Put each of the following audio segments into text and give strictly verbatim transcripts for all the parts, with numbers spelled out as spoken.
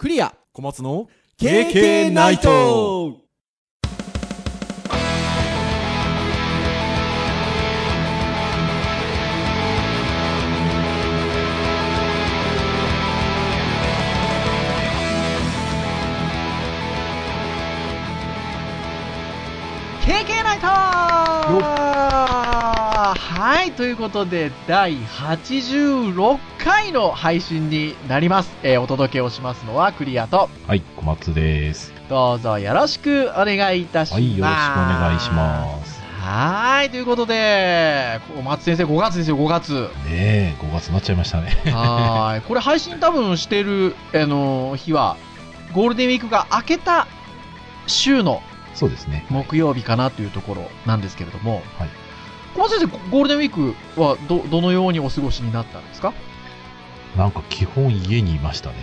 クリア小松の ケーケー ナイト。ケーケー ナイト。はい、ということでだいはちじゅうろっかいの配信になります、えー、お届けをしますのはクリアと、はい、小松です。どうぞよろしくお願いいたします。はい、よろしくお願いします。はい、ということで小松先生、ごがつですよ。ごがつねえ、ごがつになっちゃいましたね。はい、これ配信多分してる、あのー、日はゴールデンウィークが明けた週のそうですね、木曜日かなというところなんですけれども、はい、小松先生、ゴールデンウィークは ど, どのようにお過ごしになったんですか？なんか基本家にいましたね。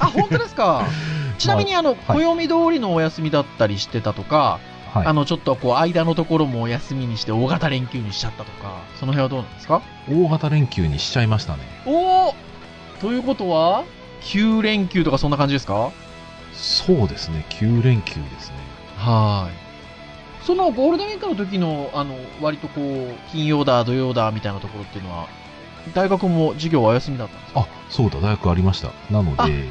あ、本当ですか？ちなみにあの、まあ、暦通りのお休みだったりしてたとか、はい、あのちょっとこう間のところもお休みにして大型連休にしちゃったとか、その辺はどうなんですか？大型連休にしちゃいましたね。おー、ということはきゅう連休とかそんな感じですか？そうですね、きゅう連休ですね。はい、そのゴールデンウィークの時のあの割とこう金曜だ土曜だみたいなところっていうのは大学も授業はお休みだったんですか？あ、そうだ、大学ありました。なので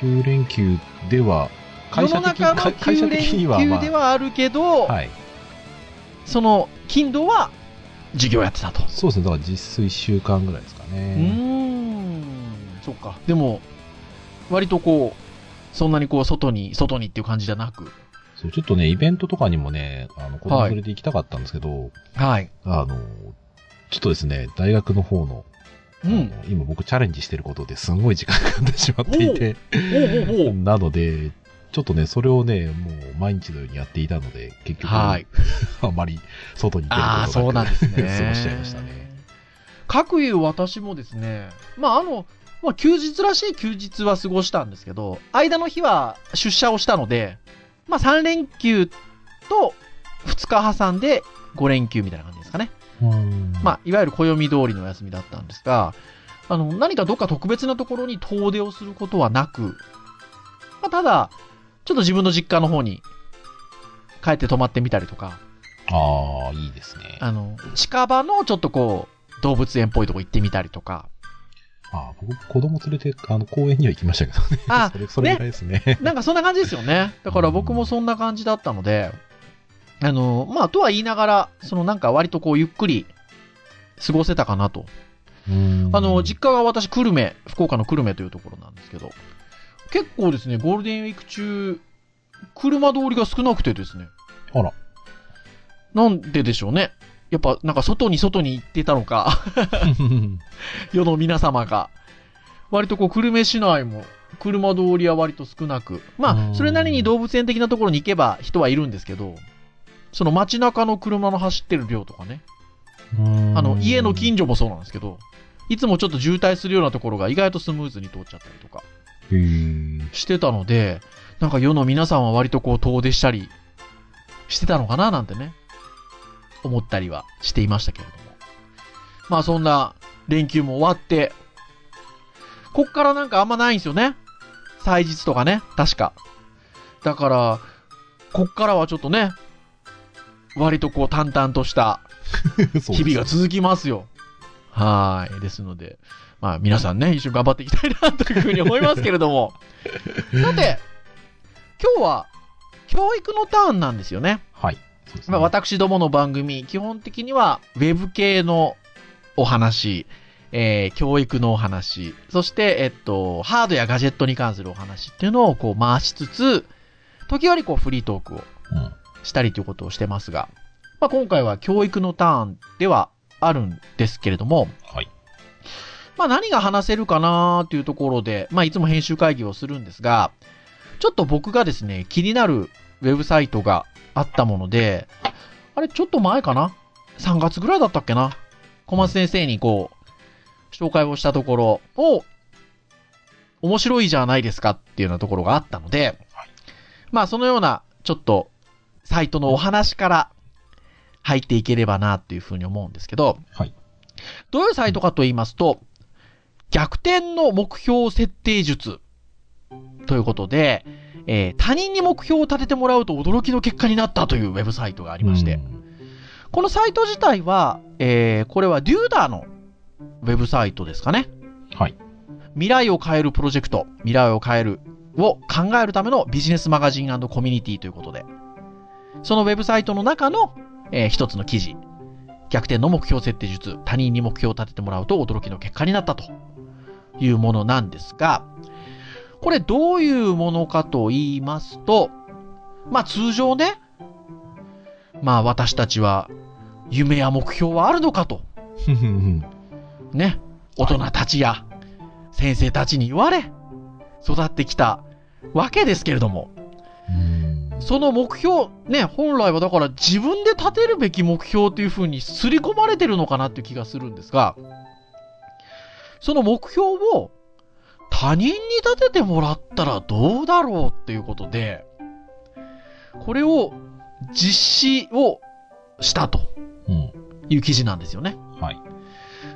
きゅう連休では会社的、世の中のきゅう連休ではあるけど、はい、その金土は授業やってたと。そうですね、だから実質いっしゅうかんぐらいですかね。うーん、そっか。でも割とこうそんなにこう外に外にっていう感じじゃなく、ちょっとね、イベントとかにもね、あの、子供連れて行きたかったんですけど、はい。あの、ちょっとですね、大学の方の、うん、あの今僕チャレンジしてることですごい時間がかかってしまっていて、おおおおなので、ちょっとね、それをね、もう毎日のようにやっていたので、結局、はい、あんまり外に出ることなく、ね、過ごしちゃいましたね。かくいう私もですね、まあ、あの、まあ、休日らしい休日は過ごしたんですけど、間の日は出社をしたので、まあ、さん連休とふつか挟んでご連休みたいな感じですかね。うん、まあ、いわゆる暦通りのお休みだったんですが、あの何かどっか特別なところに遠出をすることはなく、まあ、ただちょっと自分の実家の方に帰って泊まってみたりとか。ああ、いいですね。あの近場のちょっとこう動物園っぽいとこ行ってみたりとか。ああ、僕、子供連れて、あの、公園には行きましたけどね。あそれ、それぐらいですね。ね、なんかそんな感じですよね。だから僕もそんな感じだったので、うん、あの、まあ、とは言いながら、そのなんか割とこう、ゆっくり過ごせたかなと。うん、あの、実家が私、久留米、福岡の久留米というところなんですけど、結構ですね、ゴールデンウィーク中、車通りが少なくてですね。あら。なんででしょうね。やっぱなんか外に外に行ってたのか世の皆様が割とこう久留米市内も車通りは割と少なく、まあそれなりに動物園的なところに行けば人はいるんですけど、その街中の車の走ってる量とかね、うーん、あの家の近所もそうなんですけど、いつもちょっと渋滞するようなところが意外とスムーズに通っちゃったりとかしてたので、なんか世の皆さんは割とこう遠出したりしてたのかななんてね、思ったりはしていましたけれども、まあそんな連休も終わって、こっからなんかあんまないんですよね、祭日とかね、確か。だからこっからはちょっとね、割とこう淡々とした日々が続きますよ。はい、ですので、まあ皆さんね、一緒に頑張っていきたいなというふうに思いますけれどもさて、今日は教育のターンなんですよね。はい、まあ、私どもの番組、基本的にはウェブ系のお話、えー、教育のお話、そして、えっと、ハードやガジェットに関するお話っていうのをこう回しつつ、時折こうフリートークをしたりということをしてますが、まあ、今回は教育のターンではあるんですけれども、はい、まあ、何が話せるかなというところで、まあ、いつも編集会議をするんですが、ちょっと僕がですね、気になるウェブサイトがあったもので、あれちょっと前かな、さんがつぐらいだったっけな、小松先生にこう紹介をしたところ、お、面白いじゃないですかっていうようなところがあったので、まあそのようなちょっとサイトのお話から入っていければなというふうに思うんですけど、はい、どういうサイトかと言いますと、逆転の目標設定術ということで、えー、他人に目標を立ててもらうと驚きの結果になったというウェブサイトがありまして、うん、このサイト自体は、えー、これはデューダーのウェブサイトですかね、はい、未来を変えるプロジェクト、未来を変えるを考えるためのビジネスマガジン&コミュニティということで、そのウェブサイトの中の、えー、一つの記事、逆転の目標設定術、他人に目標を立ててもらうと驚きの結果になったというものなんですが、これどういうものかと言いますと、まあ通常ね、まあ私たちは夢や目標はあるのかとね、大人たちや先生たちに言われ育ってきたわけですけれども、その目標ね、本来はだから自分で立てるべき目標というふうに刷り込まれてるのかなっていう気がするんですが、その目標を他人に立ててもらったらどうだろうっていうことで、これを実施をしたという記事なんですよね、うん、はい。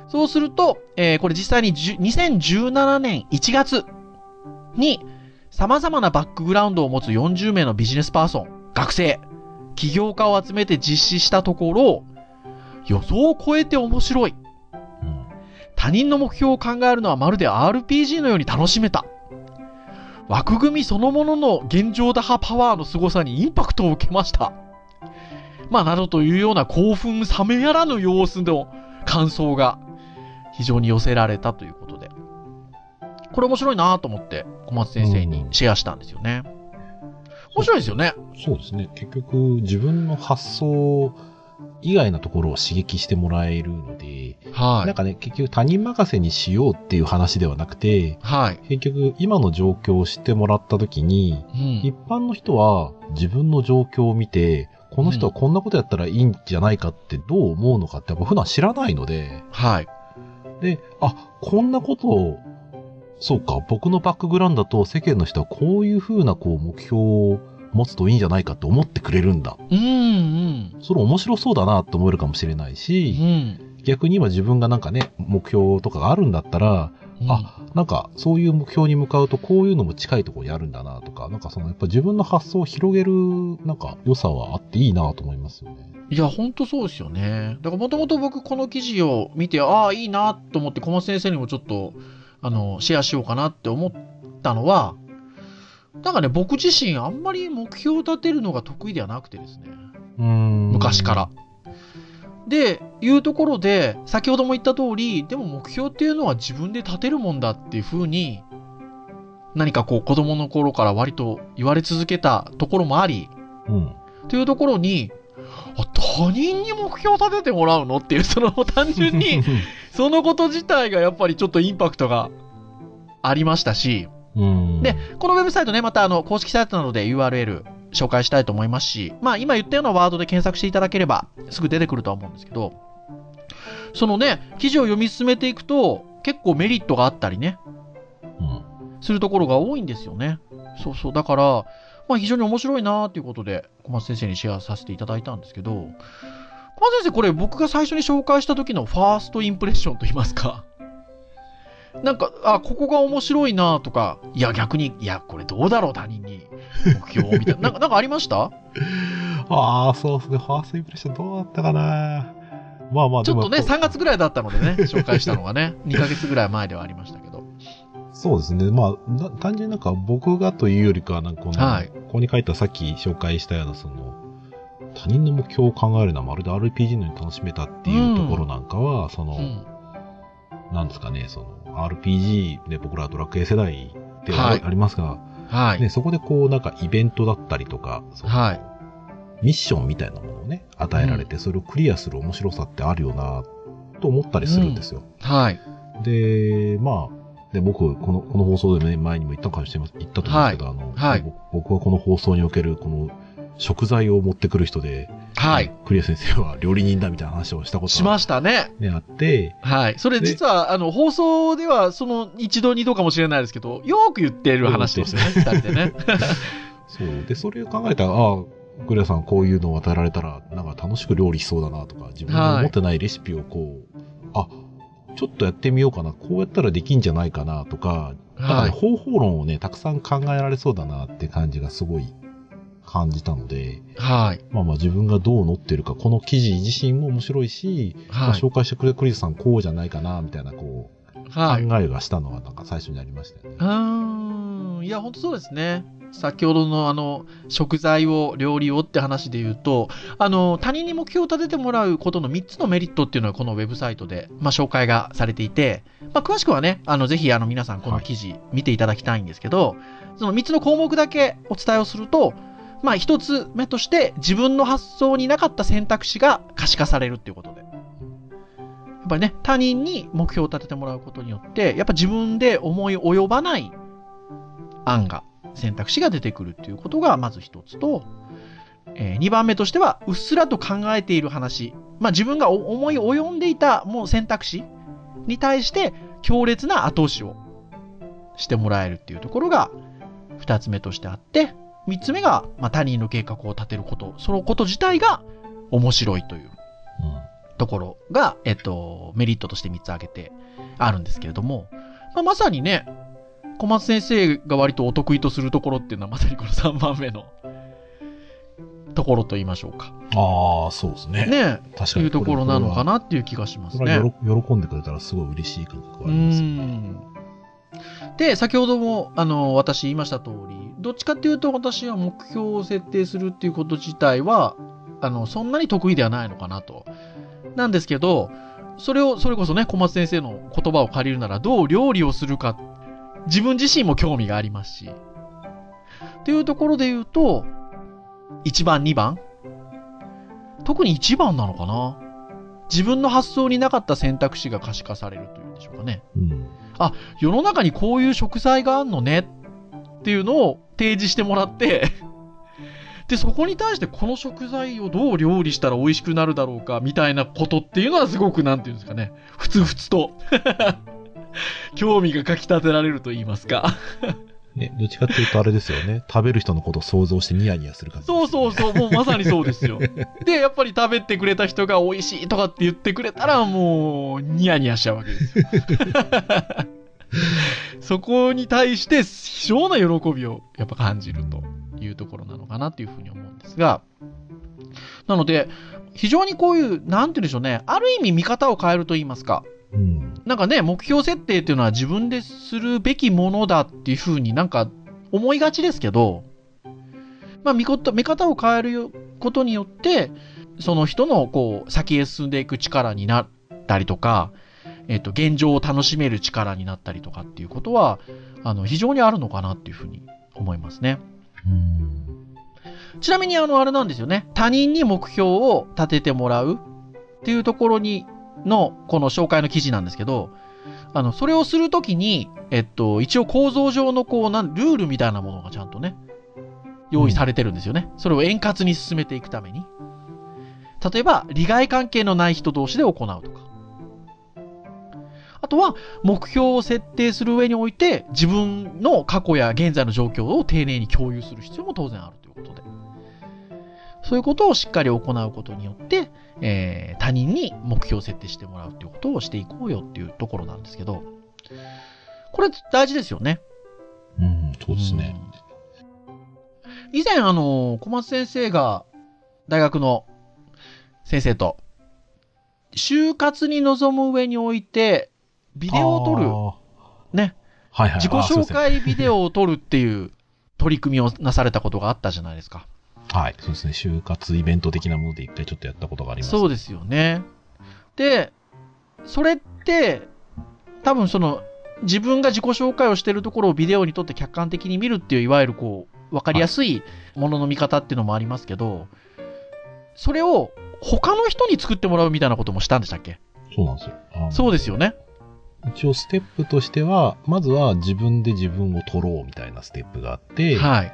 そうすると、えー、これ実際ににせんじゅうななねんいちがつに様々なバックグラウンドを持つよんじゅうめいのビジネスパーソン、学生、起業家を集めて実施したところ、予想を超えて面白い、他人の目標を考えるのはまるで アールピージー のように楽しめた、枠組みそのものの現状打破パワーの凄さにインパクトを受けました、まあなどというような興奮冷めやらぬ様子の感想が非常に寄せられたということで、これ面白いなと思って小松先生にシェアしたんですよね、うん、面白いですよね。そうですね、結局自分の発想以外のところを刺激してもらえるので、はい、なんかね、結局他人任せにしようっていう話ではなくて、はい、結局今の状況を知ってもらったときに、うん、一般の人は自分の状況を見て、この人はこんなことやったらいいんじゃないかってどう思うのかってやっぱ普段知らないので、はい、で、あ、こんなことを、そうか、僕のバックグラウンドだと世間の人はこういうふうなこう目標を持つといいんじゃないかと思ってくれるんだ、うんうん、それ面白そうだなと思えるかもしれないし、うん、逆に今自分がなんかね、目標とかがあるんだったら、うん、あ、なんかそういう目標に向かうとこういうのも近いところにあるんだなとか、なんかそのやっぱ自分の発想を広げるなんか良さはあっていいなと思いますよね。いや、本当そうですよね。だからもともと僕この記事を見て、ああいいなと思って小松先生にもちょっとあのシェアしようかなって思ったのは、なんかね、僕自身あんまり目標を立てるのが得意ではなくてですね、うーん、昔からでいうところで、先ほども言った通り、でも目標っていうのは自分で立てるもんだっていう風に何かこう子供の頃から割と言われ続けたところもあり、うん、というところに、あ、他人に目標を立ててもらうのっていう、その単純にそのこと自体がやっぱりちょっとインパクトがありましたし、で、このウェブサイトね、またあの公式サイトなどで ユーアールエル 紹介したいと思いますし、まあ今言ったようなワードで検索していただければすぐ出てくるとは思うんですけど、そのね、記事を読み進めていくと結構メリットがあったりね、うん、するところが多いんですよね。そうそう、だから、まあ、非常に面白いなということで小松先生にシェアさせていただいたんですけど、小松先生、これ僕が最初に紹介した時のファーストインプレッションと言いますか、なんか、あ、ここが面白いなとか、いや逆に、いやこれどうだろう他人に目標みたいな、なんか、なんかありました？ああ、そうですね、ファーストインプレッションどうだったかな。まあまあちょっとね、さんがつぐらいだったのでね、紹介したのがね、にかげつぐらい前ではありましたけど。そうですね、まあ単純になんか僕がというよりかは、なんかこの、はい、ここに書いたさっき紹介したようなその他人の目標を考えるのはまるで アールピージー のように楽しめたっていうところなんかは、うん、その、うん、なんですかね、その。アールピージー で僕らドラクエ世代ではありますが、はいはいね、そこでこうなんかイベントだったりとか、はい、ミッションみたいなものをね与えられて、それをクリアする面白さってあるよなと思ったりするんですよ。うん、はい。で、まあで僕このこの放送でもね前にも言ったかもしれません言ったと思うんですけど、はい、あの、はい、僕はこの放送におけるこの食材を持ってくる人で、はい、クリア先生は料理人だみたいな話をしたことが、ね、しましたね。あって、はい、それ実はあの放送ではその一度二度かもしれないですけど、よく言っている話ですね。二人でね。そうで、それを考えたら、ああ、クリアさんこういうのを与えられたらなんか楽しく料理しそうだなとか、自分の持ってないレシピをこう、はい、あ、ちょっとやってみようかな、こうやったらできんじゃないかなとか、はい、方法論をね、たくさん考えられそうだなって感じがすごい感じたので、はい。まあまあ自分がどう乗ってるか、この記事自身も面白いし、はい。まあ、紹介してくれたクリスさんこうじゃないかな、みたいなこう、はい、考えがしたのがなんか最初にありましたよね。うん。いや、ほんとそうですね。先ほどのあの、食材を、料理をって話で言うと、あの、他人に目標を立ててもらうことのみっつのメリットっていうのはこのウェブサイトで、まあ、紹介がされていて、まあ、詳しくはね、あの、ぜひあの、皆さんこの記事見ていただきたいんですけど、はい、そのみっつの項目だけお伝えをすると、まあ、ひとつめとして自分の発想になかった選択肢が可視化されるっていうことで。やっぱりね、他人に目標を立ててもらうことによって、やっぱ自分で思い及ばない案が、選択肢が出てくるっていうことがまず一つと、えー、にばんめとしてはうっすらと考えている話、まあ、自分が思い及んでいたもう選択肢に対して強烈な後押しをしてもらえるっていうところがふたつめとしてあって、みっつめが、まあ、他人の計画を立てること、そのこと自体が面白いというところが、えっと、メリットとしてみっつ挙げてあるんですけれども、まあ、まさにね、小松先生が割とお得意とするところっていうのはまさにこのさんばんめのところと言いましょうか。ああ、そうですね。ね、確かに。いうところなのかなっていう気がしますね。喜んでくれたらすごい嬉しい感覚がありますよね。うん。で、先ほどもあの私言いました通り、どっちかっていうと私は目標を設定するっていうこと自体はあのそんなに得意ではないのかなと。なんですけど、それをそれこそね、小松先生の言葉を借りるならどう料理をするか。自分自身も興味がありますし。というところで言うと、いちばん、にばん、特にいちばんなのかな。自分の発想になかった選択肢が可視化されるというんでしょうかね。うん、あ、世の中にこういう食材があんのねっていうのを提示してもらって、で、そこに対してこの食材をどう料理したら美味しくなるだろうかみたいなことっていうのはすごくなんていうんですかね。ふつふつと。興味がかきたてられると言いますか、ね、どっちかっていうとあれですよね、食べる人のことを想像してニヤニヤする感じ、ね、そうそうそう、もうまさにそうですよで、やっぱり食べてくれた人が美味しいとかって言ってくれたらもうニヤニヤしちゃうわけですよそこに対して非常な喜びをやっぱ感じるというところなのかなというふうに思うんですが、なので非常にこういうなんて言うんでしょうね、ある意味見方を変えると言いますか、うん、なんかね、目標設定っていうのは自分でするべきものだっていうふうになんか思いがちですけど、まあ、見こと、見方を変えることによってその人のこう先へ進んでいく力になったりとか、えっと、現状を楽しめる力になったりとかっていうことはあの非常にあるのかなっていうふうに思いますね。うん、ちなみにあのあれなんですよね、他人に目標を立ててもらうっていうところにのこの紹介の記事なんですけど、あのそれをするときに、えっと、一応構造上のこうなんルールみたいなものがちゃんとね用意されてるんですよね、うん、それを円滑に進めていくために、例えば利害関係のない人同士で行うとか、あとは目標を設定する上において自分の過去や現在の状況を丁寧に共有する必要も当然あるということで、そういうことをしっかり行うことによって、えー、他人に目標を設定してもらうということをしていこうよっていうところなんですけど、これ大事ですよね。うん、そうですね。以前あの小松先生が大学の先生と就活に臨む上においてビデオを撮るね、はいはい、自己紹介ビデオを撮るっていう取り組みをなされたことがあったじゃないですか。はい、そうですね。就活イベント的なもので一回ちょっとやったことがあります。そうですよね。で、それって多分その自分が自己紹介をしているところをビデオに撮って客観的に見るっていういわゆるこう分かりやすいものの見方っていうのもありますけど、はい、それを他の人に作ってもらうみたいなこともしたんでしたっけ？そうなんですよ。そうですよね。一応ステップとしてはまずは自分で自分を撮ろうみたいなステップがあって、はい。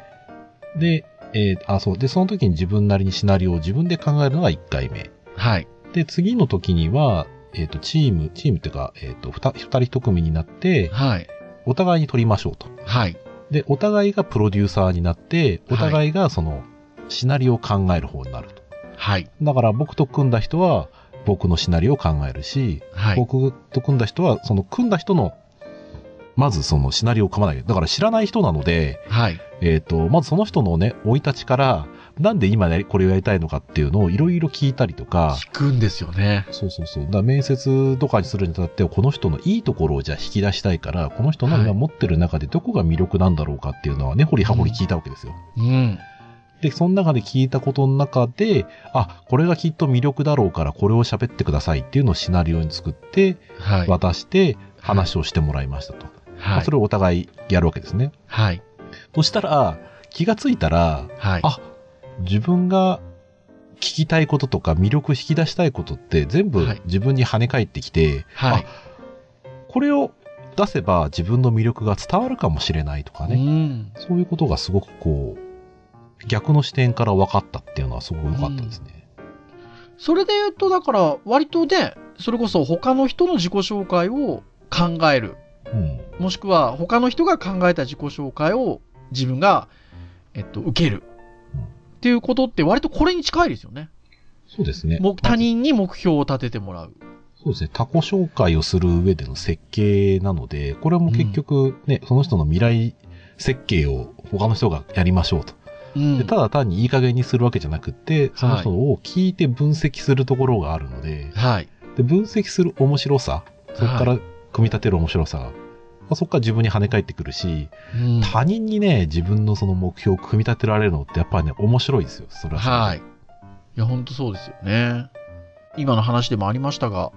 で。えー、あ、そう。で、その時に自分なりにシナリオを自分で考えるのがいっかいめ。はい。で、次の時には、えっと、チーム、チームっていうか、えっと、二人一組になって、はい。お互いに撮りましょうと。はい。で、お互いがプロデューサーになって、お互いがその、シナリオを考える方になると。はい。だから僕と組んだ人は、僕のシナリオを考えるし、はい。僕と組んだ人は、その組んだ人のまずそのシナリオを組まない。だから知らない人なので、はい、えっと、まずその人のね、生い立ちから、なんで今ね、これをやりたいのかっていうのをいろいろ聞いたりとか。聞くんですよね。そうそうそう。だから面接とかにするにあたっては、この人のいいところをじゃあ引き出したいから、この人の今持ってる中でどこが魅力なんだろうかっていうのはね、掘り葉掘り聞いたわけですよ。うん。うんで、その中で聞いたことの中で、あ、これがきっと魅力だろうからこれを喋ってくださいっていうのをシナリオに作って、はい、渡して話をしてもらいましたと。はいまあ、それをお互いやるわけですね。はい。そしたら、気がついたら、はい、あ、自分が聞きたいこととか魅力引き出したいことって全部自分に跳ね返ってきて、はいはい、あ、これを出せば自分の魅力が伝わるかもしれないとかね。うんそういうことがすごくこう、逆の視点から分かったっていうのはすごく良かったですね、うん。それで言うと、だから割とね、それこそ他の人の自己紹介を考える。うん、もしくは他の人が考えた自己紹介を自分が、えっと、受ける、うん。っていうことって割とこれに近いですよね。そうですね。他人に目標を立ててもらう。そうですね。他己紹介をする上での設計なので、これも結局ね、うん、その人の未来設計を他の人がやりましょうと。でただ単にいい加減にするわけじゃなくて、その人を聞いて分析するところがあるので、はい、で分析する面白さ、そこから組み立てる面白さ、はいまあ、そこから自分に跳ね返ってくるし、うん、他人にね、自分のその目標を組み立てられるのってやっぱりね、面白いですよ、それは。はい。いや、ほんとそうですよね。今の話でもありましたが、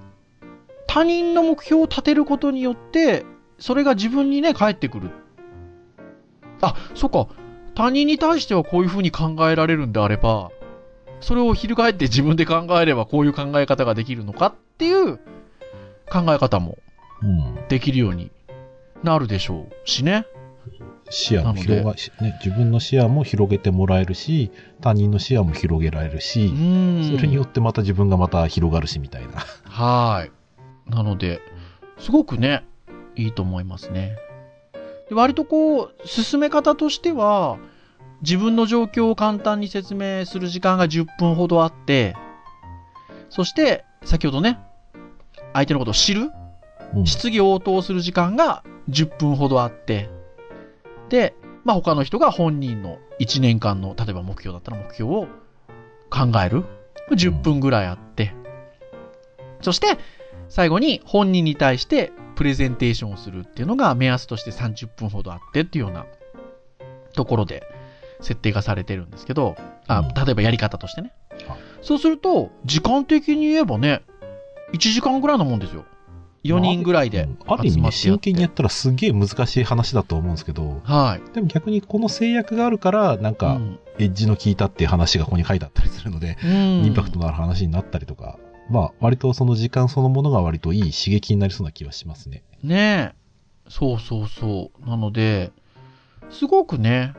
他人の目標を立てることによって、それが自分にね、返ってくる。あ、そっか。他人に対してはこういうふうに考えられるんであれば、それを翻って自分で考えればこういう考え方ができるのかっていう考え方もできるようになるでしょうしね。うん、視野も広が、ね、自分の視野も広げてもらえるし、他人の視野も広げられるし、うんそれによってまた自分がまた広がるしみたいな。はい。なので、すごくね、いいと思いますね。で割とこう進め方としては自分の状況を簡単に説明する時間がじゅっぷんほどあって、そして先ほどね相手のことを知る、うん、質疑応答する時間がじゅっぷんほどあって、で、まあ、他の人が本人のいちねんかんの例えば目標だったら目標を考えるじゅっぷんぐらいあって、うん、そして最後に本人に対してプレゼンテーションをするっていうのが目安としてさんじゅっぷんほどあってっていうようなところで設定がされてるんですけど、あ、例えばやり方としてね。そうすると時間的に言えばね、いちじかんぐらいのもんですよ。よにんぐらいで集まってやって。ある意味真剣にやったらすげえ難しい話だと思うんですけど、はい、でも逆にこの制約があるからなんかエッジの効いたっていう話がここに書いてあったりするので、うん、インパクトのある話になったりとか、まあ、割とその時間そのものが割といい刺激になりそうな気はしますね。ねえ。そうそうそう。なので、すごくね、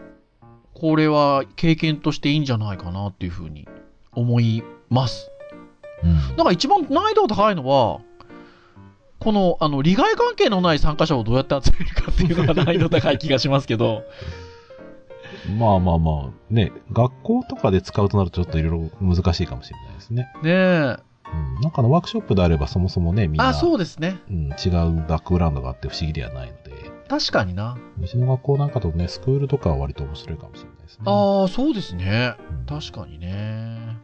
これは経験としていいんじゃないかなっていうふうに思います。うん。なんか一番難易度が高いのは、この、あの、利害関係のない参加者をどうやって集めるかっていうのが難易度高い気がしますけど。まあまあまあ、ね、学校とかで使うとなるとちょっといろいろ難しいかもしれないですね。ねえ。うん、なんかのワークショップであればそもそもねみんなあそうですね、うん、違うバックグラウンドがあって不思議ではないので、確かにな、うちの学校なんかとねスクールとかは割と面白いかもしれないですね。ああそうですね、うん、確かにね。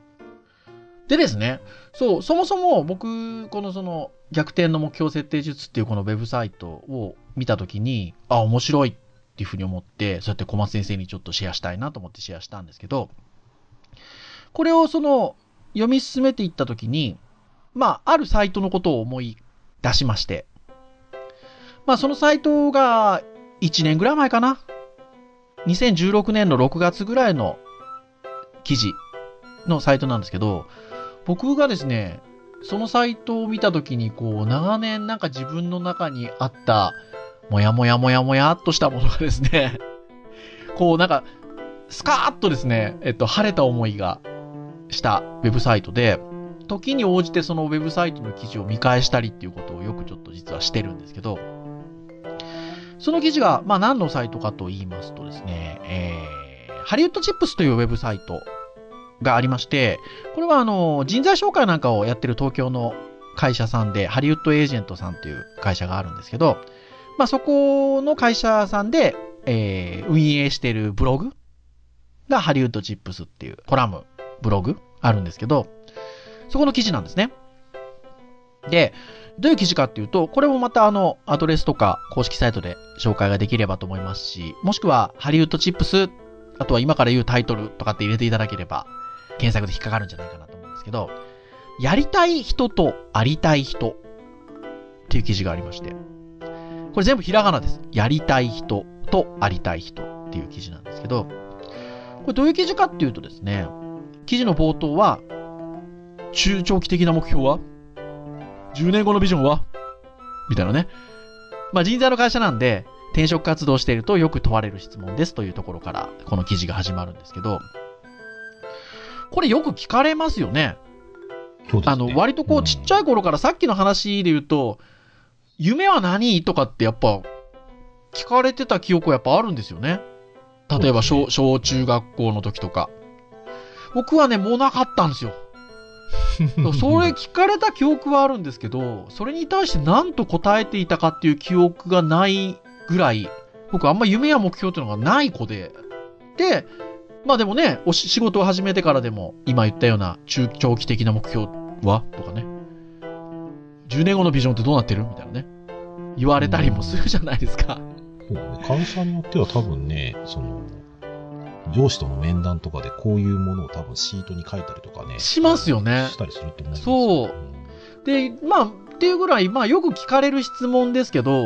でですね、そうそもそも僕このその逆転の目標設定術っていうこのウェブサイトを見たときにあ面白いっていうふうに思って、そうやって小松先生にちょっとシェアしたいなと思ってシェアしたんですけど、これをその読み進めていったときに、まあ、あるサイトのことを思い出しまして、まあ、そのサイトがいちねんぐらい前かな、にせんじゅうろくねんのろくがつぐらいの記事のサイトなんですけど、僕がですね、そのサイトを見たときに、こう、長年なんか自分の中にあった、もやもやもやもやっとしたものがですね、こう、なんか、スカーッとですね、えっと、晴れた思いが、したウェブサイトで、時に応じてそのウェブサイトの記事を見返したりっていうことをよくちょっと実はしてるんですけど、その記事がまあ何のサイトかと言いますとですね、えー、ハリウッドチップスというウェブサイトがありまして、これはあの人材紹介なんかをやってる東京の会社さんでハリウッドエージェントさんという会社があるんですけど、まあ、そこの会社さんで、えー、運営しているブログがハリウッドチップスっていうコラム、ブログあるんですけど、そこの記事なんですね。で、どういう記事かっていうと、これもまたあのアドレスとか公式サイトで紹介ができればと思いますし、もしくはハリウッドチップス、あとは今から言うタイトルとかって入れていただければ検索で引っかかるんじゃないかなと思うんですけど、やりたい人とありたい人っていう記事がありまして、これ全部ひらがなです。やりたい人とありたい人っていう記事なんですけど、これどういう記事かっていうとですね、記事の冒頭は、中長期的な目標はじゅうねんごのビジョンはみたいなね。まあ人材の会社なんで、転職活動しているとよく問われる質問ですというところからこの記事が始まるんですけど、これよく聞かれますよね。そうですね。あの割とこうちっちゃい頃から、さっきの話で言うと、うん、夢は何とかってやっぱ聞かれてた記憶はやっぱあるんですよね。例えば 小, 小中学校の時とか。僕はね、もうなかったんですよ。それ聞かれた記憶はあるんですけど、それに対して何と答えていたかっていう記憶がないぐらい、僕あんま夢や目標っていうのがない子で、で、まあでもね、お仕事を始めてからでも、今言ったような中長期的な目標はとかね、じゅうねんごのビジョンってどうなってるみたいなね、言われたりもするじゃないですか。会社によっては多分ね、その上司との面談とかでこういうものを多分シートに書いたりとかね、しますよね。したりすると思うんですけど。そう。で、まあっていうぐらい、まあよく聞かれる質問ですけど、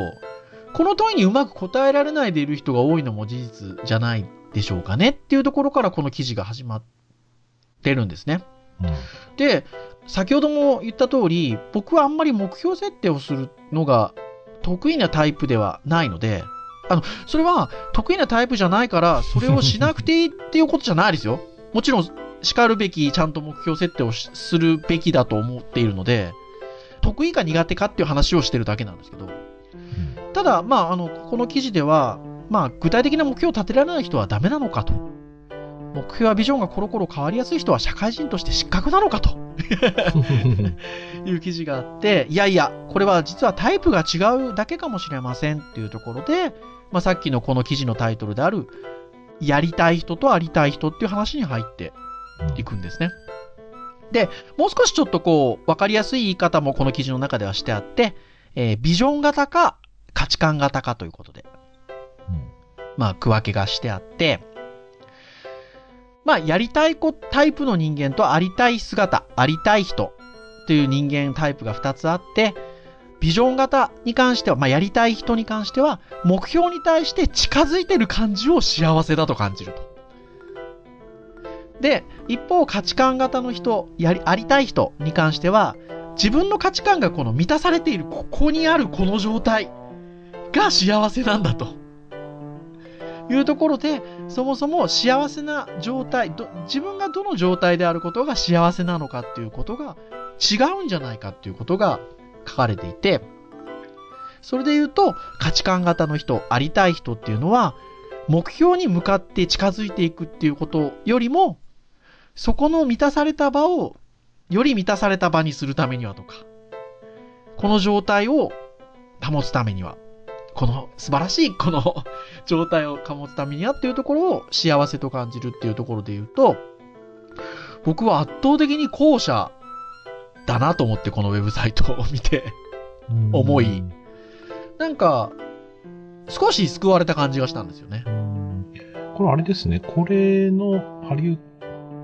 この問いにうまく答えられないでいる人が多いのも事実じゃないでしょうかねっていうところからこの記事が始まってるんですね。うん、で、先ほども言った通り、僕はあんまり目標設定をするのが得意なタイプではないので。あのそれは得意なタイプじゃないからそれをしなくていいっていうことじゃないですよ。もちろん叱るべき、ちゃんと目標設定をするべきだと思っているので、得意か苦手かっていう話をしてるだけなんですけど、ただまああのこの記事では、まあ、具体的な目標を立てられない人はダメなのかと、目標やビジョンがコロコロ変わりやすい人は社会人として失格なのかという記事があって、いやいやこれは実はタイプが違うだけかもしれませんっていうところで、まあ、さっきのこの記事のタイトルであるやりたい人とありたい人っていう話に入っていくんですね。で、もう少しちょっとこう分かりやすい言い方もこの記事の中ではしてあって、えー、ビジョン型か価値観型かということで、まあ区分けがしてあって、まあやりたい子タイプの人間とありたい姿、ありたい人という人間タイプがふたつあって、ビジョン型に関しては、まあ、やりたい人に関しては、目標に対して近づいてる感じを幸せだと感じると。で、一方価値観型の人、やり、ありたい人に関しては、自分の価値観がこの満たされている、ここにあるこの状態が幸せなんだというところで、そもそも幸せな状態、ど、自分がどの状態であることが幸せなのかっていうことが違うんじゃないかっていうことが書かれていて、それで言うと価値観型の人、ありたい人っていうのは、目標に向かって近づいていくっていうことよりも、そこの満たされた場をより満たされた場にするためにはとか、この状態を保つためには、この素晴らしいこの状態を保つためにはっていうところを幸せと感じるっていうところで言うと、僕は圧倒的に後者だなと思って、このウェブサイトを見て思い、なんか少し救われた感じがしたんですよね。これあれですね、これのハリウッ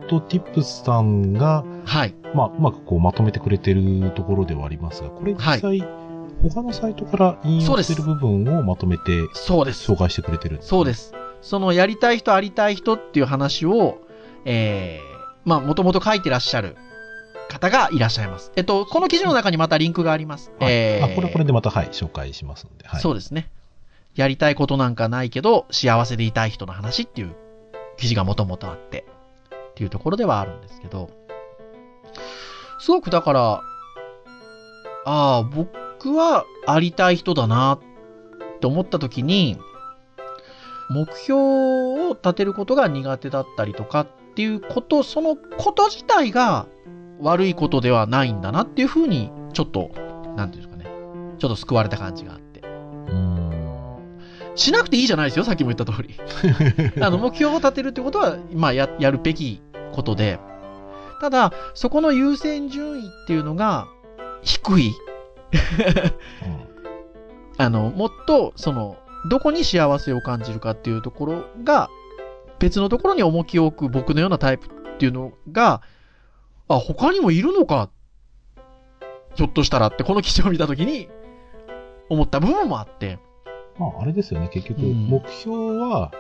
ドティップスさんが、はい、まあ、うまくこうまとめてくれてるところではありますが、これ実際、はい、他のサイトから引用してる部分をまとめて紹介してくれてるんですね。そうです。そのやりたい人ありたい人っていう話を、えー、まあもともと書いてらっしゃる方がいらっしゃいます。えっと、この記事の中にまたリンクがあります。はい、えー、あ、これこれでまた、はい、紹介しますので、はい。そうですね。やりたいことなんかないけど、幸せでいたい人の話っていう記事がもともとあって、っていうところではあるんですけど、すごくだから、ああ、僕はありたい人だなって思った時に、目標を立てることが苦手だったりとかっていうこと、そのこと自体が、悪いことではないんだなっていう風に、ちょっとなんていうんですかね、ちょっと救われた感じがあって、うーん、しなくていいじゃないですよ、さっきも言った通りあの目標を立てるってことは、まあ、や, やるべきことで、ただそこの優先順位っていうのが低いあのもっとそのどこに幸せを感じるかっていうところが別のところに重きを置く僕のようなタイプっていうのが、あ、他にもいるのか、ひょっとしたらってこの記事を見たときに思った部分もあって、まあ、あれですよね、結局目標は、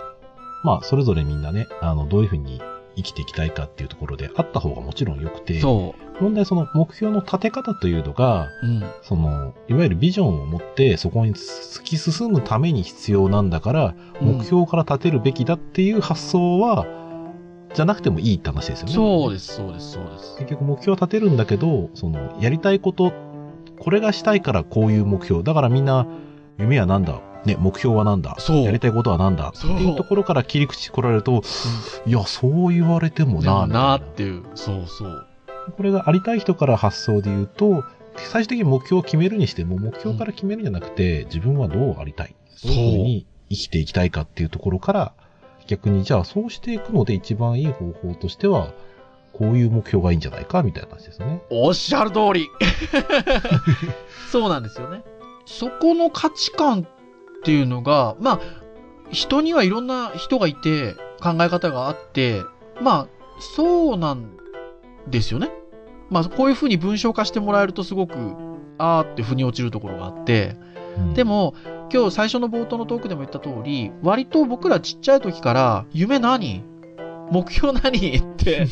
うん、まあそれぞれみんなね、あのどういうふうに生きていきたいかっていうところであった方がもちろん良くて、そう問題はその目標の立て方というのが、うん、そのいわゆるビジョンを持ってそこに突き進むために必要なんだから、うん、目標から立てるべきだっていう発想はじゃなくてもいいって話ですよね。そうですそうですそうです。結局目標を立てるんだけど、そのやりたいことこれがしたいからこういう目標だから、みんな夢はなんだ。ね、目標はなんだ、やりたいことはなんだっていうところから切り口来られると、うん、いやそう言われてもなぁなぁっていう、そうそう、これがありたい人から発想で言うと、最終的に目標を決めるにしても目標から決めるんじゃなくて、うん、自分はどうありたい、どういうふうに生きていきたいかっていうところから、逆にじゃあそうしていくので一番いい方法としてはこういう目標がいいんじゃないかみたいな話ですね。おっしゃる通りそうなんですよね。そこの価値観っていうのが、まあ人にはいろんな人がいて考え方があって、まあそうなんですよね。まあこういうふうに文章化してもらえるとすごくあーって腑に落ちるところがあって、うん、でも今日最初の冒頭のトークでも言った通り、割と僕らちっちゃい時から夢何?目標何?って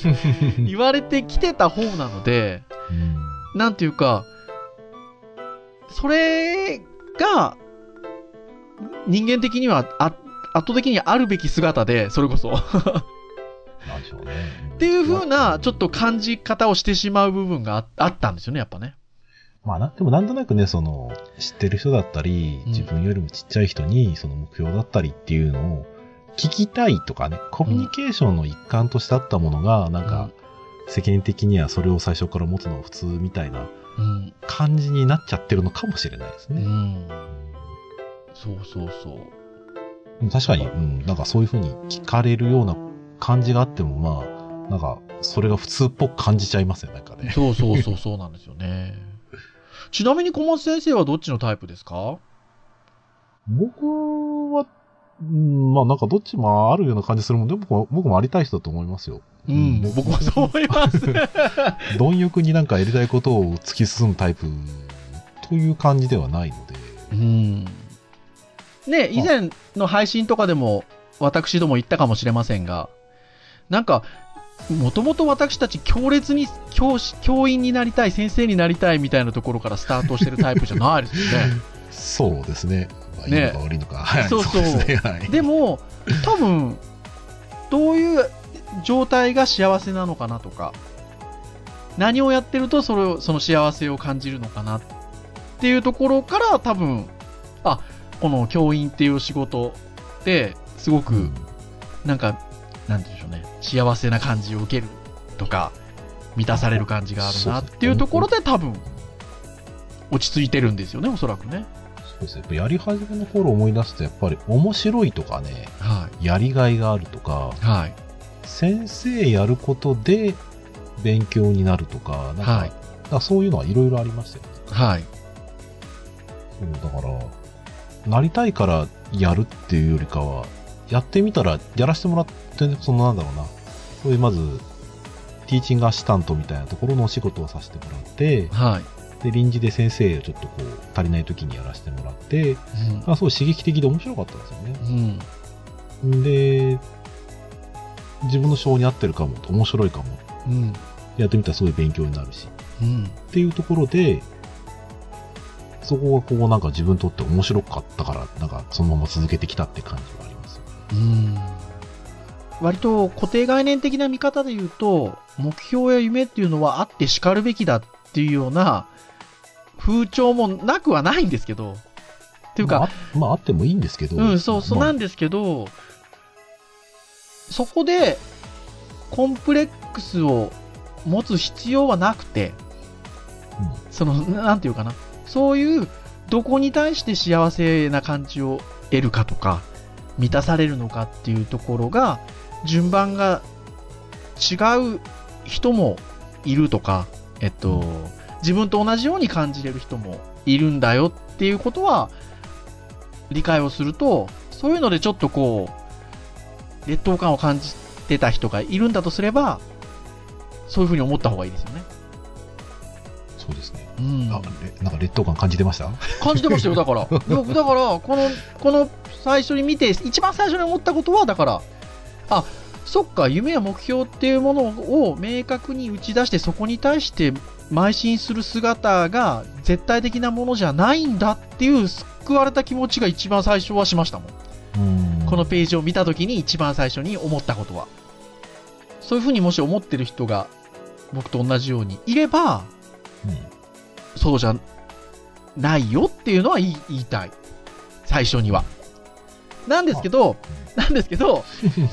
言われてきてた方なので、うん、なんていうかそれが人間的には圧倒的にあるべき姿で、それこそなんでしょうねっていう風なちょっと感じ方をしてしまう部分があったんですよね、やっぱね。まあな、でもなんとなくね、その知ってる人だったり自分よりもちっちゃい人にその目標だったりっていうのを聞きたいとかね、コミュニケーションの一環としてあったものが、なんか世間的にはそれを最初から持つのが普通みたいな感じになっちゃってるのかもしれないですね、うんうんそうそうそう。確かに、うん、なんかそういう風に聞かれるような感じがあっても、まあ、なんか、それが普通っぽく感じちゃいますよね、なんかね。そうそうそう、そうなんですよね。ちなみに小松先生はどっちのタイプですか？僕は、うん、まあなんかどっちもあるような感じするもんで、僕も、僕もありたい人だと思いますよ。うん、うん、僕もそう思います。貪欲になんかやりたいことを突き進むタイプという感じではないので。うんね、以前の配信とかでも私ども言ったかもしれませんが、なんかもともと私たち強烈に 教, 教員になりたい、先生になりたいみたいなところからスタートしてるタイプじゃないですよねそうですね、まあ、いいのか悪いのか、ね、はい、そうそう、そうですね、はい、でも多分どういう状態が幸せなのかなとか、何をやってるとそれをその幸せを感じるのかなっていうところから、多分あこの教員っていう仕事ってすごくなんか、なんて言うんでしょうね、幸せな感じを受けるとか満たされる感じがあるなっていうところで、多分落ち着いてるんですよね、おそらくね。そうですね、やり始めの頃思い出すと、やっぱり面白いとかね、はい、やりがいがあるとか、はい、先生やることで勉強になるとか、なんか、はい、だからそういうのはいろいろありましたよね。はい、そうだからなりたいからやるっていうよりかは、やってみたらやらせてもらって、ね、そのなんだろうな、そういうまずティーチングアシスタントみたいなところのお仕事をさせてもらって、はい、で臨時で先生をちょっとこう足りない時にやらせてもらって、うん、あ、すごい刺激的で面白かったんですよね、うん、で自分の性に合ってるかも、面白いかも、うん、やってみたらすごい勉強になるし、うん、っていうところで、そこがこうなんか自分にとって面白かったから、なんかそのまま続けてきたって感じはありますよね。うん。割と固定概念的な見方で言うと、目標や夢っていうのはあってしかるべきだっていうような風潮もなくはないんですけど、っていうか、まあ、まあ、あってもいいんですけど、うん、そうそうなんですけど、まあ、そこでコンプレックスを持つ必要はなくて、うん、そのなんていうかな。そういうどこに対して幸せな感じを得るかとか満たされるのかっていうところが順番が違う人もいるとか、えっと、自分と同じように感じれる人もいるんだよっていうことは理解をすると、そういうのでちょっとこう劣等感を感じてた人がいるんだとすれば、そういうふうに思った方がいいですよね。そうですね、うん、あなんか劣等感感じてました？感じてましたよ。だから僕だからこの、この最初に見て一番最初に思ったことは、だからあそっか、夢や目標っていうものを明確に打ち出して、そこに対して邁進する姿が絶対的なものじゃないんだっていう救われた気持ちが一番最初はしましたもん。うん、このページを見た時に一番最初に思ったことは、そういうふうにもし思ってる人が僕と同じようにいれば、うん、そうじゃないよっていうのは言い、言いたい最初には。なんですけど、なんですけど、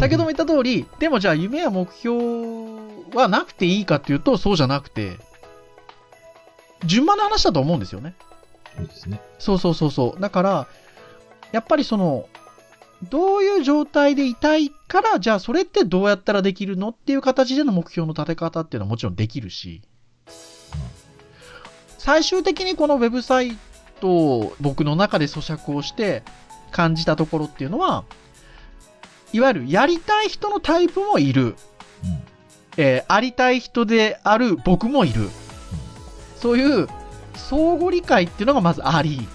先ほども言った通り、でもじゃあ夢や目標はなくていいかっていうと、そうじゃなくて、順番の話だと思うんですよね。そうですね。そうそうそうそう。だから、やっぱりその、どういう状態でいたいから、じゃあそれってどうやったらできるのっていう形での目標の立て方っていうのはもちろんできるし、最終的にこのウェブサイトを僕の中で咀嚼をして、感じたところっていうのは、いわゆるやりたい人のタイプもいる、うんえー、ありたい人である僕もいる、うん、そういう相互理解っていうのがまずあり、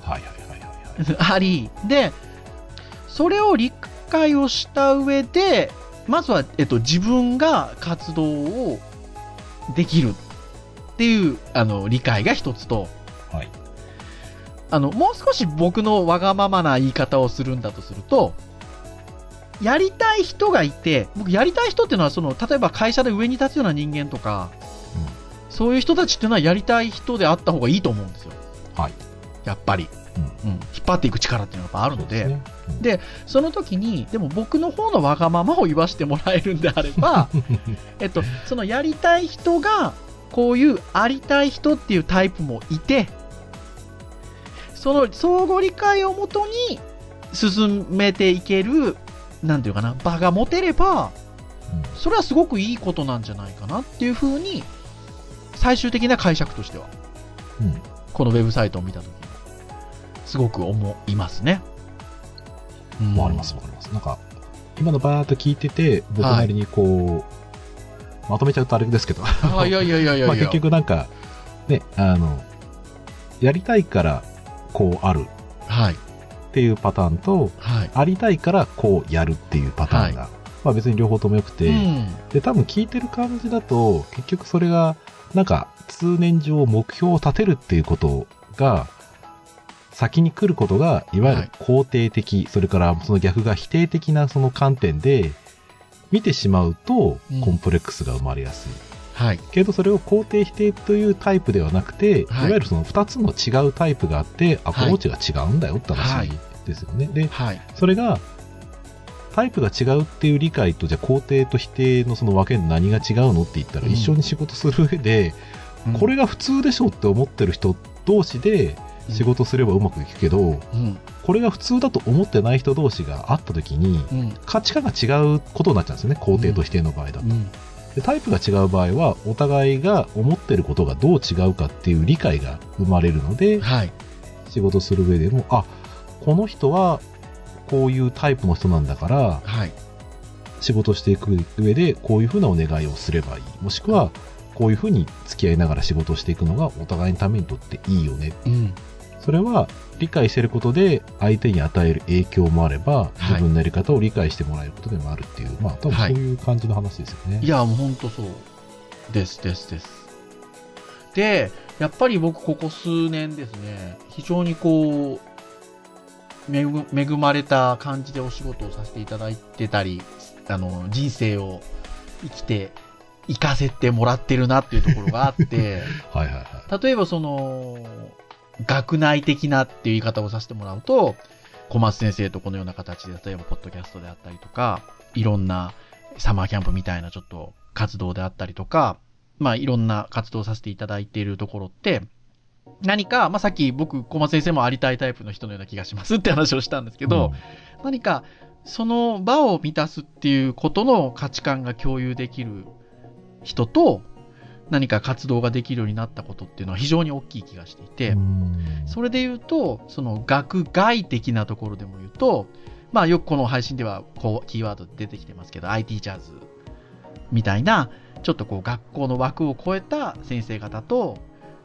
はいはいはいはいはい、ありで、それを理解をした上で、まずは、えっと、自分が活動をできるっていうあの理解が一つと、はい、あのもう少し僕のわがままな言い方をするんだとすると、やりたい人がいて、僕やりたい人っていうのはその例えば会社で上に立つような人間とか、うん、そういう人たちっていうのはやりたい人であった方がいいと思うんですよ、はい、やっぱり、うんうん、引っ張っていく力っていうのがあるの で, そ, で,、ねうん、でその時にでも僕の方のわがままを言わせてもらえるんであれば、えっと、そのやりたい人がこういうありたい人っていうタイプもいて、その相互理解をもとに進めていける、なんていうかな、場が持てれば、それはすごくいいことなんじゃないかなっていうふうに、最終的な解釈としては、うん、このウェブサイトを見たときに、すごく思いますね。うん、わかります、わかります。なんか、今のバーッと聞いてて、僕なりにこう、はい、まとめちゃうとあれですけど、あいやいやいやいやいやまあ結局なんか、ね、あの、やりたいから、こうあるっていうパターンと、はい、ありたいからこうやるっていうパターンが、はいまあ、別に両方ともよくて、うん、で多分聞いてる感じだと結局それがなんか通年上目標を立てるっていうことが先に来ることがいわゆる肯定的、はい、それからその逆が否定的なその観点で見てしまうとコンプレックスが生まれやすい、うんはい、けどそれを肯定否定というタイプではなくて、はい、いわゆるそのふたつの違うタイプがあってアプローチが違うんだよって話ですよね、はい、で、はい、それがタイプが違うっていう理解とじゃあ肯定と否定のその分けの何が違うのって言ったら、うん、一緒に仕事する上で、うん、これが普通でしょって思ってる人同士で仕事すればうまくいくけど、うんうん、これが普通だと思ってない人同士があった時に、うん、価値観が違うことになっちゃうんですよね、肯定と否定の場合だと、うんうんでタイプが違う場合はお互いが思ってることがどう違うかっていう理解が生まれるので、はい、仕事する上でもあこの人はこういうタイプの人なんだから、はい、仕事していく上でこういうふうなお願いをすればいい、もしくはこういうふうに付き合いながら仕事していくのがお互いのためにとっていいよね、うん、それは理解していることで相手に与える影響もあれば自分のやり方を理解してもらえることでもあるっていう、はい、まあ多分そういう感じの話ですよね、はい、いやもう本当そうですですですで、やっぱり僕ここ数年ですね、非常にこう恵、恵まれた感じでお仕事をさせていただいてたり、あの人生を生きて生かせてもらってるなっていうところがあってはいはい、はい、例えばその学内的なっていう言い方をさせてもらうと、小松先生とこのような形で、例えばポッドキャストであったりとか、いろんなサマーキャンプみたいなちょっと活動であったりとか、まあいろんな活動をさせていただいているところって、何か、まあ、さっき僕小松先生もありたいタイプの人のような気がしますって話をしたんですけど、うん、何かその場を満たすっていうことの価値観が共有できる人と何か活動ができるようになったことっていうのは非常に大きい気がしていて、うん、それで言うとその学外的なところでも言うと、まあ、よくこの配信ではこうキーワード出てきてますけど iTeachers みたいなちょっとこう学校の枠を超えた先生方と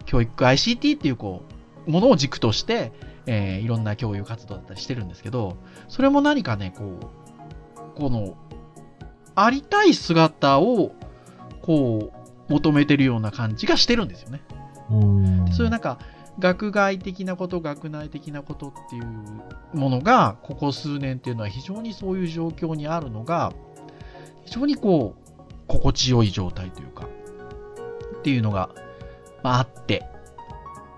教育 アイシーティー っていうこうものを軸として、えー、いろんな教育活動だったりしてるんですけど、それも何かねこうこのありたい姿をこう求めてるような感じがしてるんですよね。うん、そういうなんか学外的なこと学内的なことっていうものがここ数年っていうのは非常にそういう状況にあるのが非常にこう心地よい状態というかっていうのがあって、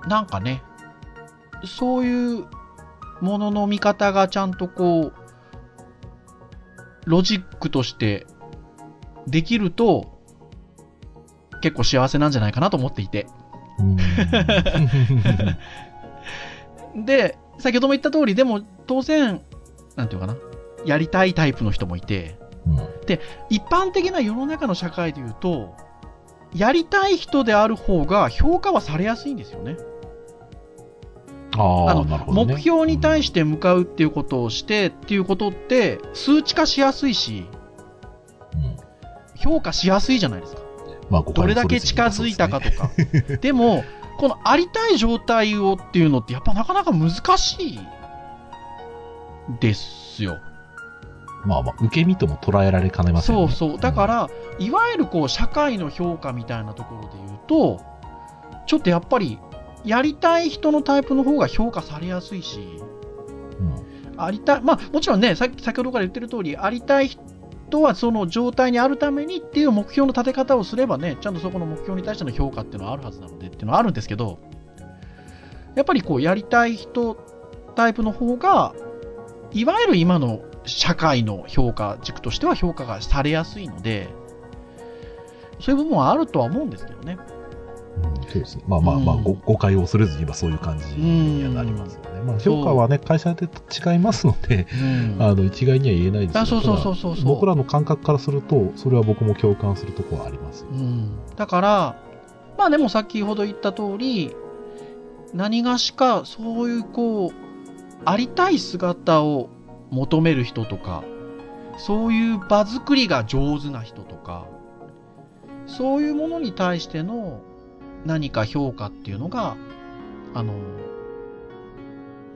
なんかねそういうものの見方がちゃんとこうロジックとしてできると結構幸せなんじゃないかなと思っていてで先ほども言った通りでも当然なんていうかなやりたいタイプの人もいて、うん、で一般的な世の中の社会でいうとやりたい人である方が評価はされやすいんですよね。ああの、なるほどね。目標に対して向かうっていうことをしてっていうことって数値化しやすいし、うん、評価しやすいじゃないですか、まあ、ここどれだけ近づいたかとか で,、ね、でもこのありたい状態をっていうのってやっぱなかなか難しいですよ。まあまあ、受け身とも捉えられかねませんね。そうそう。だから、うん、いわゆるこう社会の評価みたいなところで言うと、ちょっとやっぱりやりたい人のタイプの方が評価されやすいし、うん、ありたい、まあもちろんね、さっき先ほどから言ってる通り、ありたい人はその状態にあるためにっていう目標の立て方をすればね、ちゃんとそこの目標に対しての評価っていうのはあるはずなのでっていうのはあるんですけど、やっぱりこうやりたい人タイプの方がいわゆる今の社会の評価軸としては評価がされやすいので、そういう部分はあるとは思うんですけどね。うん、そうですね。まあまあまあ、うん、ご誤解を恐れずに今そういう感じにはなりますよね。うん、まあ、評価はね会社で違いますので、うん、あの一概には言えないですけど、そうそうそうそうそう、僕らの感覚からするとそれは僕も共感するところはあります、うん。だからまあでも先ほど言った通り、何がしかそういうこうありたい姿を求める人とか、そういう場作りが上手な人とか、そういうものに対しての何か評価っていうのがあの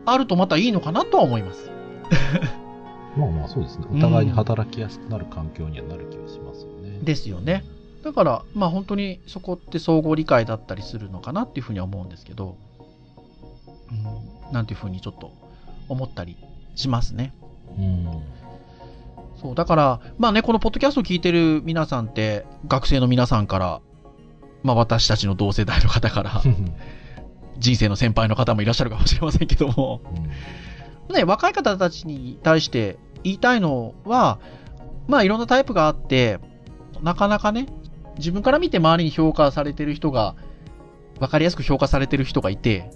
あるとまたいいのかなとは思いますまあまあそうですね、お互いに働きやすくなる環境にはなる気がしますよね、うん、ですよね。だからまあ本当にそこって相互理解だったりするのかなっていうふうには思うんですけど、うん、なんていうふうにちょっと思ったりしますね。うん、そうだからまあね、このポッドキャストを聞いてる皆さんって学生の皆さんから、まあ、私たちの同世代の方から人生の先輩の方もいらっしゃるかもしれませんけども、うんね、若い方たちに対して言いたいのは、まあいろんなタイプがあって、なかなかね自分から見て周りに評価されてる人が分かりやすく評価されてる人がいて、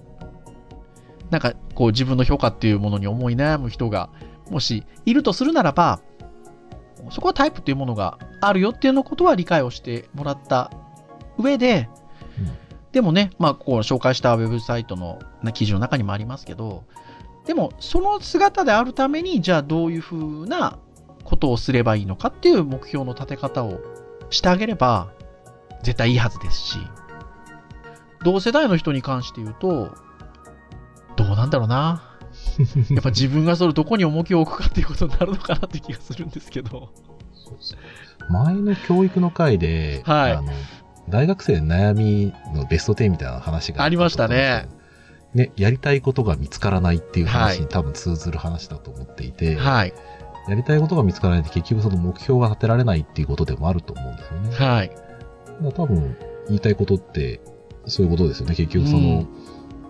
なんかこう自分の評価っていうものに思い悩む人がもしいるとするならば、そこはタイプっていうものがあるよっていうのことは理解をしてもらった上で、でもね、まあこう紹介したウェブサイトの記事の中にもありますけど、でもその姿であるためにじゃあどういうふうなことをすればいいのかっていう目標の立て方をしてあげれば絶対いいはずですし、同世代の人に関して言うとどうなんだろうな。やっぱ自分がそれどこに重きを置くかっていうことになるのかなって気がするんですけど。そうですね。前の教育の回で、はい、あの大学生の悩みのベストじゅうみたいな話が あ, ありましたね。ね、やりたいことが見つからないっていう話に多分通ずる話だと思っていて、はい、やりたいことが見つからないって結局その目標が立てられないっていうことでもあると思うんですよね。はい。多分言いたいことってそういうことですよね。結局その、うん、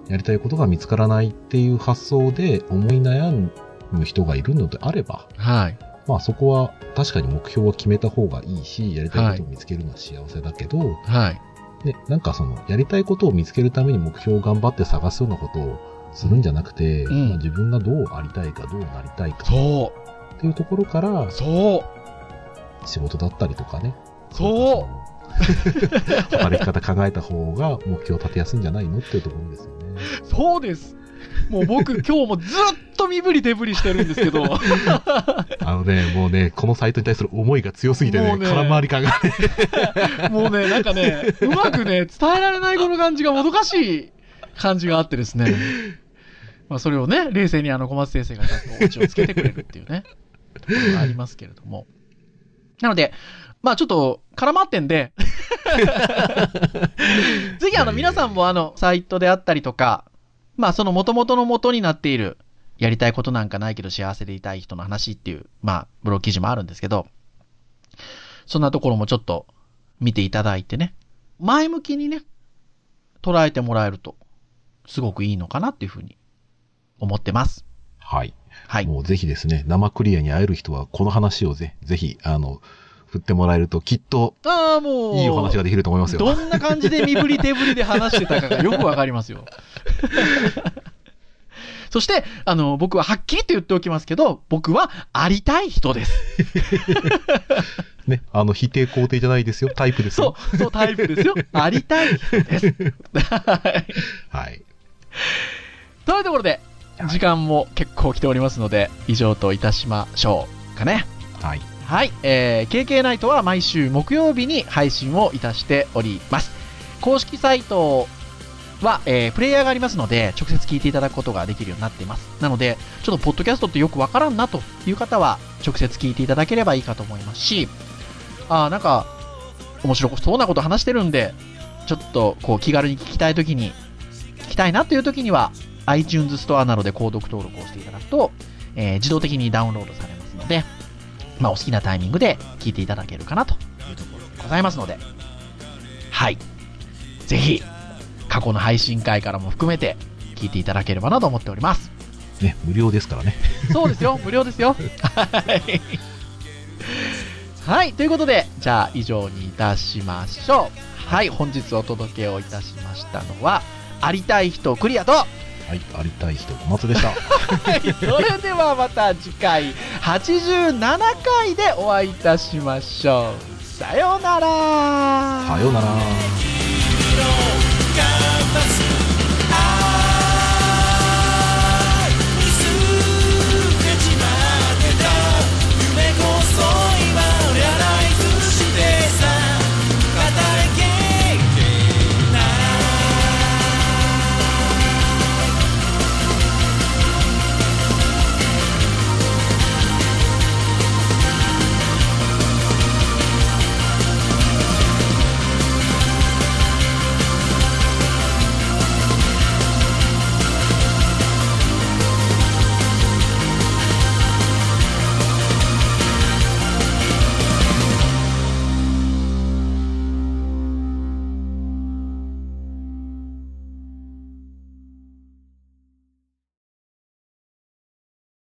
やりたいことが見つからないっていう発想で思い悩む人がいるのであれば、はい、まあそこは確かに目標は決めた方がいいし、やりたいことを見つけるのは幸せだけど、はい、で、なんかそのやりたいことを見つけるために目標を頑張って探すようなことをするんじゃなくて、うんまあ、自分がどうありたいかどうなりたいかそうっていうところからそう仕事だったりとかねそう働き方考えた方が目標を立てやすいんじゃないのっていうところですよね。そうです。もう僕今日もずっと身振り手振りしてるんですけどあのねもうねこのサイトに対する思いが強すぎてね空回り感がもうねなんかねうまくね伝えられないこの感じがもどかしい感じがあってですね、まあ、それをね冷静にあの小松先生がちゃんとオチをつけてくれるっていうねところがありますけれども、なのでまあちょっと絡まってんでぜひあの皆さんもあのサイトであったりとかまあその元々の元になっているやりたいことなんかないけど幸せでいたい人の話っていうまあブログ記事もあるんですけど、そんなところもちょっと見ていただいてね前向きにね捉えてもらえるとすごくいいのかなっていうふうに思ってます。はい、はい、もうぜひですね生クリアに会える人はこの話をぜぜひあの振ってもらえるときっといいお話ができると思いますよ。どんな感じで身振り手振りで話してたかがよくわかりますよそしてあの僕ははっきりと言っておきますけど僕はありたい人ですね、あの否定肯定じゃないですよ、タイプですよ。そう、そうタイプですよありたい人ですはいというところで時間も結構来ておりますので以上といたしましょうかね。はいはい、えー、ケーケー ナイトは毎週木曜日に配信をいたしております。公式サイトは、えー、プレイヤーがありますので直接聞いていただくことができるようになっています。なのでちょっとポッドキャストってよくわからんなという方は直接聞いていただければいいかと思いますし、あなんか面白そうなこと話してるんでちょっとこう気軽に聞きたいときに聞きたいなというときには iTunes ストアなどで購読登録をしていただくと、えー、自動的にダウンロードされますのでまあ、お好きなタイミングで聞いていただけるかなというところでございますので、はい、ぜひ過去の配信回からも含めて聞いていただければなと思っております。ね、無料ですからね。そうですよ、無料ですよ。はい、はい、ということでじゃあ以上にいたしましょう。はい、本日お届けをいたしましたのはありたい人クリアと。はい、ありたい人小松でしたそれではまた次回はちじゅうななかいでお会いいたしましょう。さようなら。さようなら。